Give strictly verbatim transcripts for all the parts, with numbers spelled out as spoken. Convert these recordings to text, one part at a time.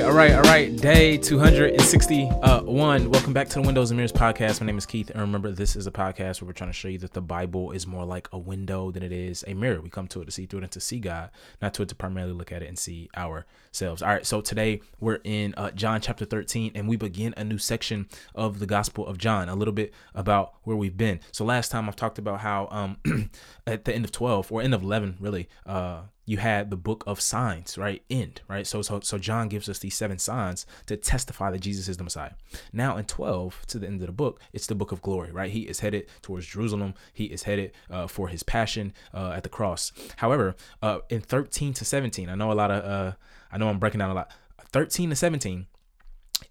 right, all right, all right. Day two hundred sixty-one. Welcome back to the Windows and Mirrors podcast. My name is Keith, and remember, this is a podcast where we're trying to show you that the Bible is more like a window than it is a mirror. We come to it to see through it and to see God, not to it to primarily look at it and see ourselves. All right, so today we're in uh, John chapter thirteen, and we begin a new section of the Gospel of John, a little bit about where we've been. So last time I've talked about how um, at the end of twelve, or end of eleven, really, uh, you had the book of signs, right? End, right? So, so, so John gives us these seven signs to testify that Jesus is the Messiah. Now in twelve, to the end of the book, it's the book of glory, right? He is headed towards Jerusalem. He is headed uh, for his passion uh, at the cross. However, uh, in thirteen to seventeen, I know a lot of, uh, I know I'm breaking down a lot. thirteen to seventeen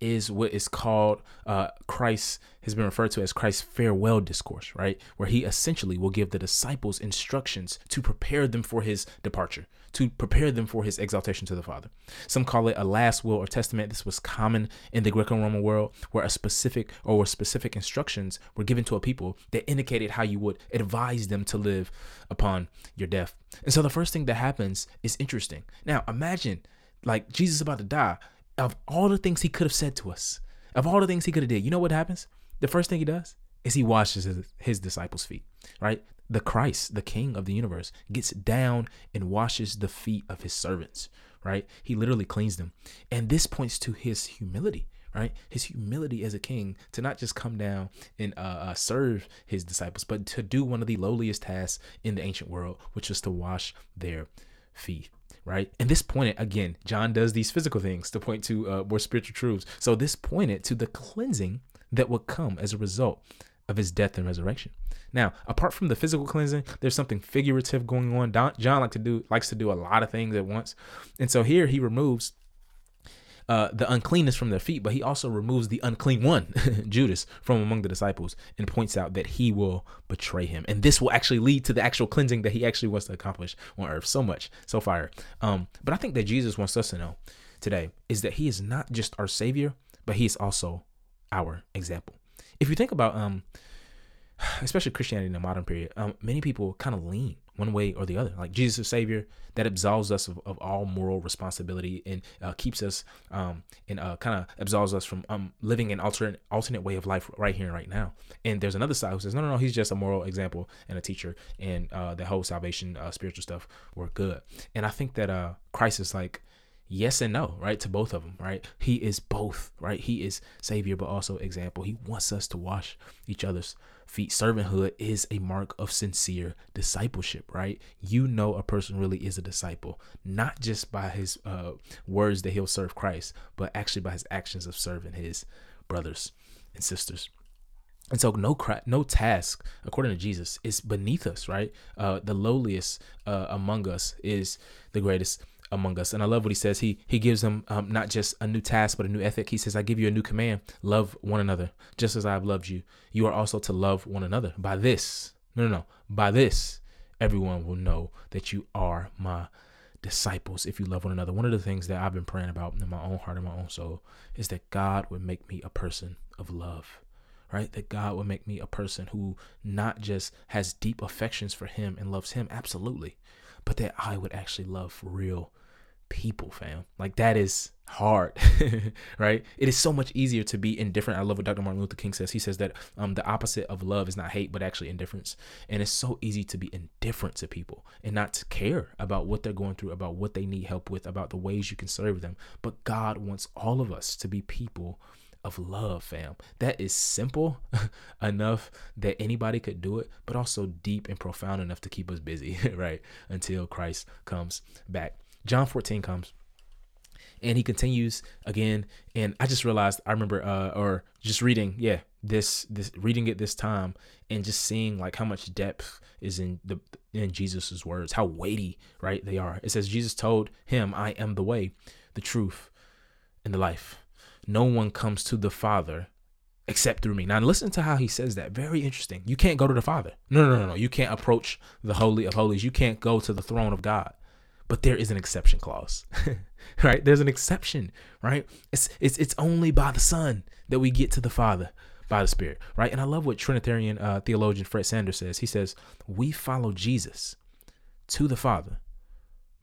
is what is called uh, Christ has been referred to as Christ's farewell discourse, right? Where he essentially will give the disciples instructions to prepare them for his departure, to prepare them for his exaltation to the Father. Some call it a last will or testament. This was common in the Greco-Roman world, where a specific or specific instructions were given to a people that indicated how you would advise them to live upon your death. And so the first thing that happens is interesting. Now imagine, like, Jesus is about to die. Of all the things he could have said to us, of all the things he could have did, you know what happens? The first thing he does is he washes his, his disciples' feet, right? The Christ, the King of the universe, gets down and washes the feet of his servants, right? He literally cleans them. And this points to his humility, right? His humility as a king to not just come down and uh, uh, serve his disciples, but to do one of the lowliest tasks in the ancient world, which was to wash their feet. Right. And this pointed, again, John does these physical things to point to uh, more spiritual truths. So this pointed to the cleansing that would come as a result of his death and resurrection. Now, apart from the physical cleansing, there's something figurative going on. Don, John like to do, likes to do a lot of things at once. And so here he removes Uh, the uncleanness from their feet, but he also removes the unclean one, Judas, from among the disciples, and points out that he will betray him. And this will actually lead to the actual cleansing that he actually wants to accomplish on earth. So much, so fire. Um, but I think that Jesus wants us to know today is that he is not just our savior, but he is also our example. If you think about, um, especially Christianity in the modern period, um, many people kind of lean one way or the other, like Jesus is Savior, that absolves us of, of all moral responsibility and uh, keeps us um, and uh, kind of absolves us from um, living an alternate alternate way of life right here and right now. And there's another side who says, no, no, no, he's just a moral example and a teacher, and uh, the whole salvation, uh, spiritual stuff were good. And I think that uh, Christ is like yes and no, right, to both of them, right? He is both, right? He is Savior, but also example. He wants us to wash each other's feet. Servanthood is a mark of sincere discipleship, right? You know a person really is a disciple, not just by his uh, words that he'll serve Christ, but actually by his actions of serving his brothers and sisters. And so no cra- no task, according to Jesus, is beneath us, right? Uh, the lowliest uh, among us is the greatest among us. And I love what he says. He he gives them um, not just a new task, but a new ethic. He says, I give you a new command. Love one another, just as I have loved you. You are also to love one another. By this, no, no, no, by this, everyone will know that you are my disciples if you love one another. One of the things that I've been praying about in my own heart and my own soul is that God would make me a person of love, right? That God would make me a person who not just has deep affections for him and loves him, absolutely, but that I would actually love real people, fam. Like, that is hard, right? It is so much easier to be indifferent. I love what Doctor Martin Luther King says. He says that um, the opposite of love is not hate, but actually indifference. And it's so easy to be indifferent to people and not to care about what they're going through, about what they need help with, about the ways you can serve them. But God wants all of us to be people of love, fam. That is simple enough that anybody could do it, but also deep and profound enough to keep us busy, right? Until Christ comes back. John fourteen comes, and he continues again. And I just realized, I remember, uh, or just reading, yeah, this, this reading it this time, and just seeing like how much depth is in the in Jesus's words, how weighty, right, they are. It says, Jesus told him, "I am the way, the truth, and the life. No one comes to the Father except through me." Now listen to how he says that. Very interesting. You can't go to the Father. No, no, no, no. You can't approach the Holy of Holies. You can't go to the throne of God. But there is an exception clause, right? There's an exception, right? It's it's it's only by the Son that we get to the Father, by the Spirit, right? And I love what Trinitarian uh, theologian Fred Sanders says. He says, we follow Jesus to the Father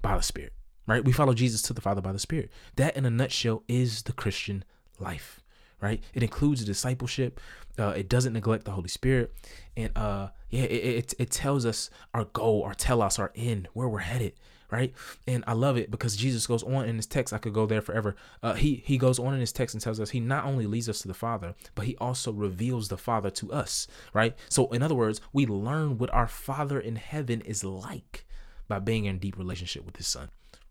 by the Spirit, right? We follow Jesus to the Father by the Spirit. That, in a nutshell, is the Christian life, right? It includes discipleship. Uh, it doesn't neglect the Holy Spirit. And uh, yeah, it, it it tells us our goal, our telos, our end, where we're headed, right? And I love it because Jesus goes on in this text. I could go there forever. Uh, he, he goes on in his text and tells us he not only leads us to the Father, but he also reveals the Father to us, right? So in other words, we learn what our Father in heaven is like by being in deep relationship with his Son,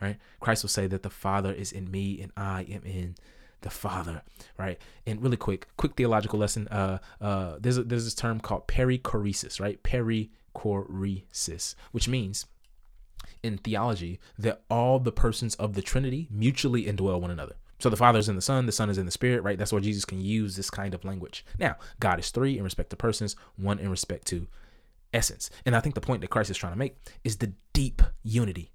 right? Christ will say that the Father is in me and I am in the Father, right? And really quick, quick theological lesson. Uh, uh, there's a, there's this term called perichoresis, right? Perichoresis, which means in theology that all the persons of the Trinity mutually indwell one another. So the Father is in the Son, the Son is in the Spirit, right? That's why Jesus can use this kind of language. Now, God is three in respect to persons, one in respect to essence. And I think the point that Christ is trying to make is the deep unity.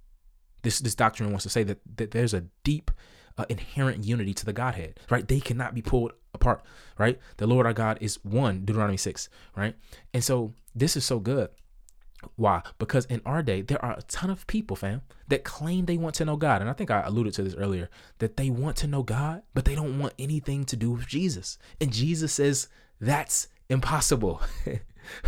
This this doctrine wants to say that, that there's a deep uh, inherent unity to the Godhead, right? They cannot be pulled apart, right? The Lord our God is one, Deuteronomy six, right? And so this is so good. Why? Because in our day, there are a ton of people, fam, that claim they want to know God. And I think I alluded to this earlier, that they want to know God, but they don't want anything to do with Jesus. And Jesus says, that's impossible,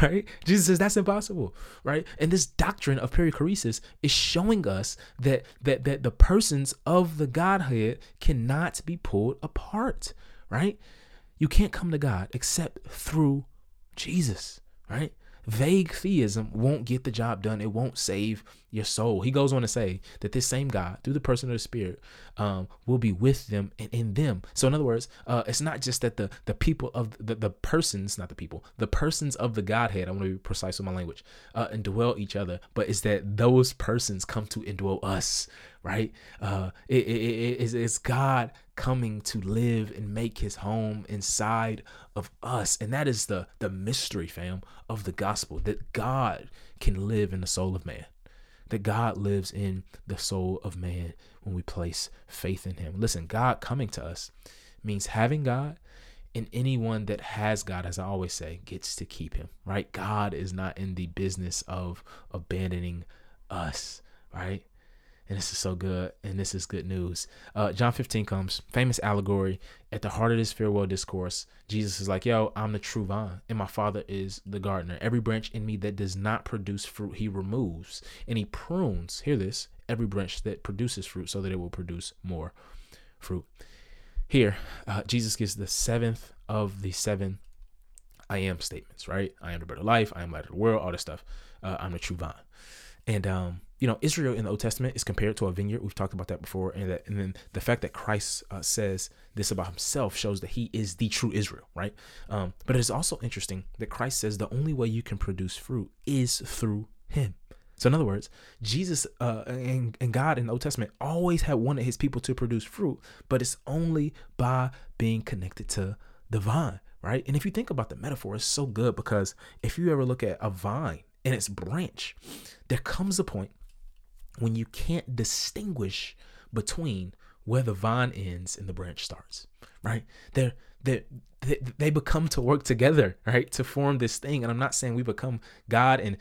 right? Jesus says, that's impossible, right? And this doctrine of perichoresis is showing us that, that, that the persons of the Godhead cannot be pulled apart, right? You can't come to God except through Jesus, right? Vague theism won't get the job done. It won't save your soul. He goes on to say that this same God, through the person of the Spirit, um, will be with them and in them. So in other words, uh, it's not just that the the people of the, the persons, not the people, the persons of the Godhead, I want to be precise with my language, uh, indwell each other, but it's that those persons come to indwell us, right? Uh, it, it, it, it's God coming to live and make his home inside of us. And that is the, the mystery, fam, of the gospel, that God can live in the soul of man, that God lives in the soul of man when we place faith in him. Listen, God coming to us means having God, and anyone that has God, as I always say, gets to keep him, right? God is not in the business of abandoning us, right? And this is so good. And this is good news. Uh, John fifteen comes, famous allegory. At the heart of this farewell discourse, Jesus is like, yo, I'm the true vine and my Father is the gardener. Every branch in me that does not produce fruit, he removes, and he prunes, hear this, every branch that produces fruit so that it will produce more fruit. Here, uh, Jesus gives the seventh of the seven I am statements, right? I am the bread of life. I am light of the world, all this stuff. Uh, I'm the true vine. And, um, you know, Israel in the Old Testament is compared to a vineyard. We've talked about that before. And that, and then the fact that Christ uh, says this about himself shows that he is the true Israel, right? Um, but it's also interesting that Christ says the only way you can produce fruit is through him. So in other words, Jesus uh, and, and God in the Old Testament always had wanted his people to produce fruit, but it's only by being connected to the vine, right? And if you think about the metaphor, it's so good because if you ever look at a vine and its branch, there comes a point when you can't distinguish between where the vine ends and the branch starts, right? They're, they're, they they become to work together, right, to form this thing. And I'm not saying we become God and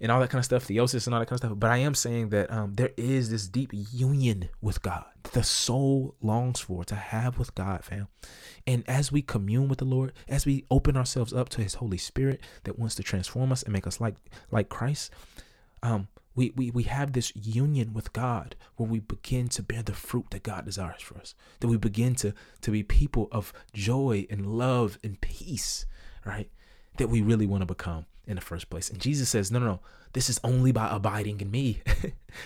and all that kind of stuff, theosis and all that kind of stuff, but I am saying that um, there is this deep union with God that the soul longs for, to have with God, fam. And as we commune with the Lord, as we open ourselves up to his Holy Spirit that wants to transform us and make us like like Christ, um, we, we, we have this union with God where we begin to bear the fruit that God desires for us, that we begin to, to be people of joy and love and peace, right, that we really want to become in the first place. And Jesus says, no, no, no, this is only by abiding in me.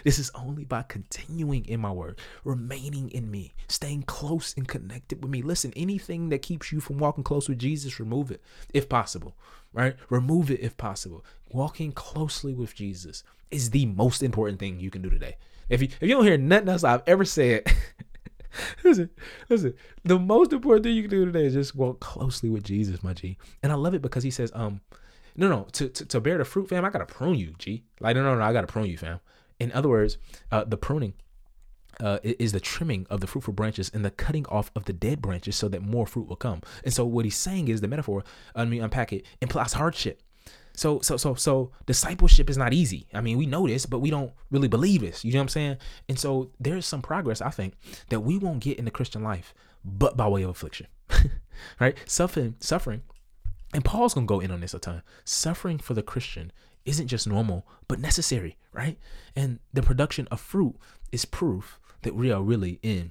This is only by continuing in my word, remaining in me, staying close and connected with me. Listen, anything that keeps you from walking close with Jesus, remove it if possible, right? Remove it if possible. Walking closely with Jesus is the most important thing you can do today. If you, if you don't hear nothing else I've ever said, Listen, listen, the most important thing you can do today is just walk closely with Jesus, my G. And I love it because he says, um, no, no, to, to, to bear the fruit, fam, I got to prune you, G. Like, no, no, no, I got to prune you, fam. In other words, uh, the pruning uh, is the trimming of the fruitful branches and the cutting off of the dead branches so that more fruit will come. And so what he's saying is the metaphor, I mean, unpack it, implies hardship. So, so, so, so discipleship is not easy. I mean, we know this, but we don't really believe this. You know what I'm saying? And so there is some progress, I think, that we won't get in the Christian life, but by way of affliction, right? Suffering, suffering. And Paul's going to go in on this a ton. Suffering for the Christian isn't just normal, but necessary, right? And the production of fruit is proof that we are really in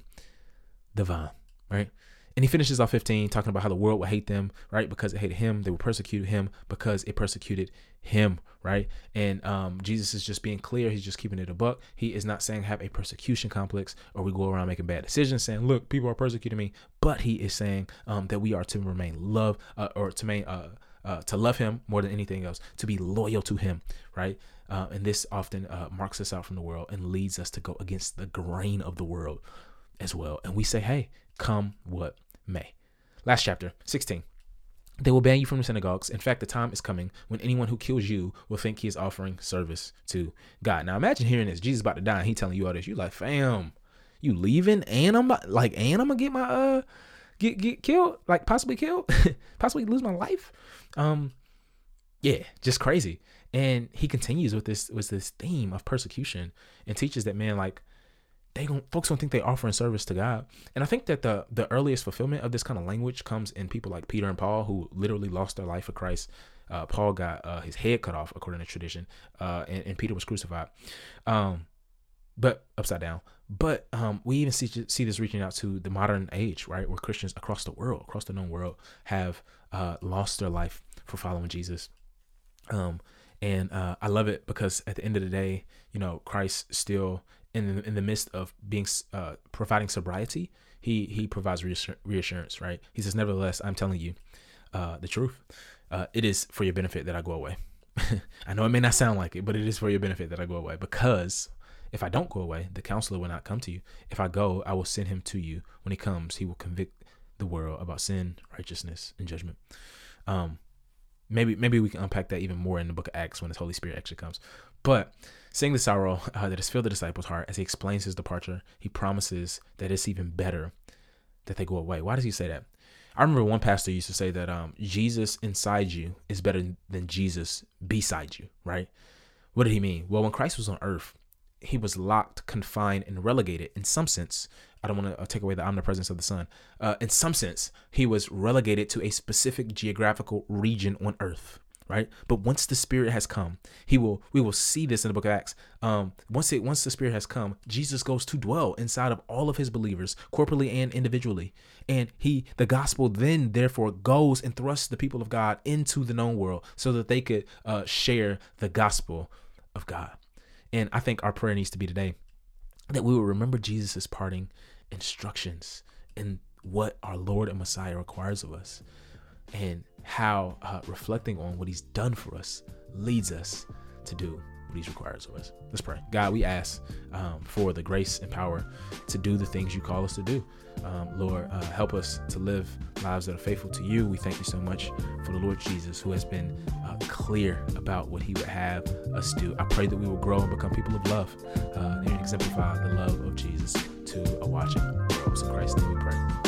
the vine, right? And he finishes off fifteen talking about how the world would hate them, right? Because it hated him. They would persecute him because it persecuted him, right? And um, Jesus is just being clear. He's just keeping it a buck. He is not saying have a persecution complex or we go around making bad decisions saying, look, people are persecuting me. But he is saying um, that we are to remain love uh, or to remain uh, Uh, to love him more than anything else, to be loyal to him, right? Uh, and this often uh, marks us out from the world and leads us to go against the grain of the world as well. And we say, hey, come what may. Last chapter, sixteen. They will ban you from the synagogues. In fact, the time is coming when anyone who kills you will think he is offering service to God. Now imagine hearing this. Jesus about to die and he telling you all this. You like, fam, you leaving and I'm like, and I'm gonna get my, uh, get, get killed, like possibly killed, possibly lose my life. Um, yeah, just crazy. And he continues with this, with this theme of persecution and teaches that, man, like they don't, folks don't think they're offering service to God. And I think that the, the earliest fulfillment of this kind of language comes in people like Peter and Paul, who literally lost their life for Christ. Uh, Paul got, uh, his head cut off according to tradition. Uh, and, and Peter was crucified. Um, but upside down. But um, we even see see this reaching out to the modern age, right? Where Christians across the world, across the known world, have uh, lost their life for following Jesus. Um, and uh, I love it because at the end of the day, you know, Christ still in in the midst of being uh, providing sobriety, he he provides reassurance, right? He says, "Nevertheless, I'm telling you uh, the truth. Uh, it is for your benefit that I go away. I know it may not sound like it, but it is for your benefit that I go away because." If I don't go away, the counselor will not come to you. If I go, I will send him to you. When he comes, he will convict the world about sin, righteousness, and judgment. Um, maybe maybe we can unpack that even more in the book of Acts when the Holy Spirit actually comes. But seeing the sorrow uh, that has filled the disciples' heart as he explains his departure, he promises that it's even better that they go away. Why does he say that? I remember one pastor used to say that um, Jesus inside you is better than Jesus beside you, right? What did he mean? Well, when Christ was on earth, he was locked, confined, and relegated. In some sense, I don't want to take away the omnipresence of the Son. Uh, in some sense, he was relegated to a specific geographical region on earth, right? But once the Spirit has come, he will. We will see this in the book of Acts. Um, once it, once the Spirit has come, Jesus goes to dwell inside of all of his believers, corporately and individually. And he, the gospel, then therefore goes and thrusts the people of God into the known world, so that they could uh, share the gospel of God. And I think our prayer needs to be today that we will remember Jesus's parting instructions and what our Lord and Messiah requires of us and how uh, reflecting on what he's done for us leads us to do what he requires of us. Let's pray. God, we ask um, for the grace and power to do the things you call us to do. Um, Lord, uh, help us to live lives that are faithful to you. We thank you so much for the Lord Jesus, who has been uh, clear about what he would have us do. I pray that we will grow and become people of love uh, and exemplify the love of Jesus to a watching world. In Christ's name we pray.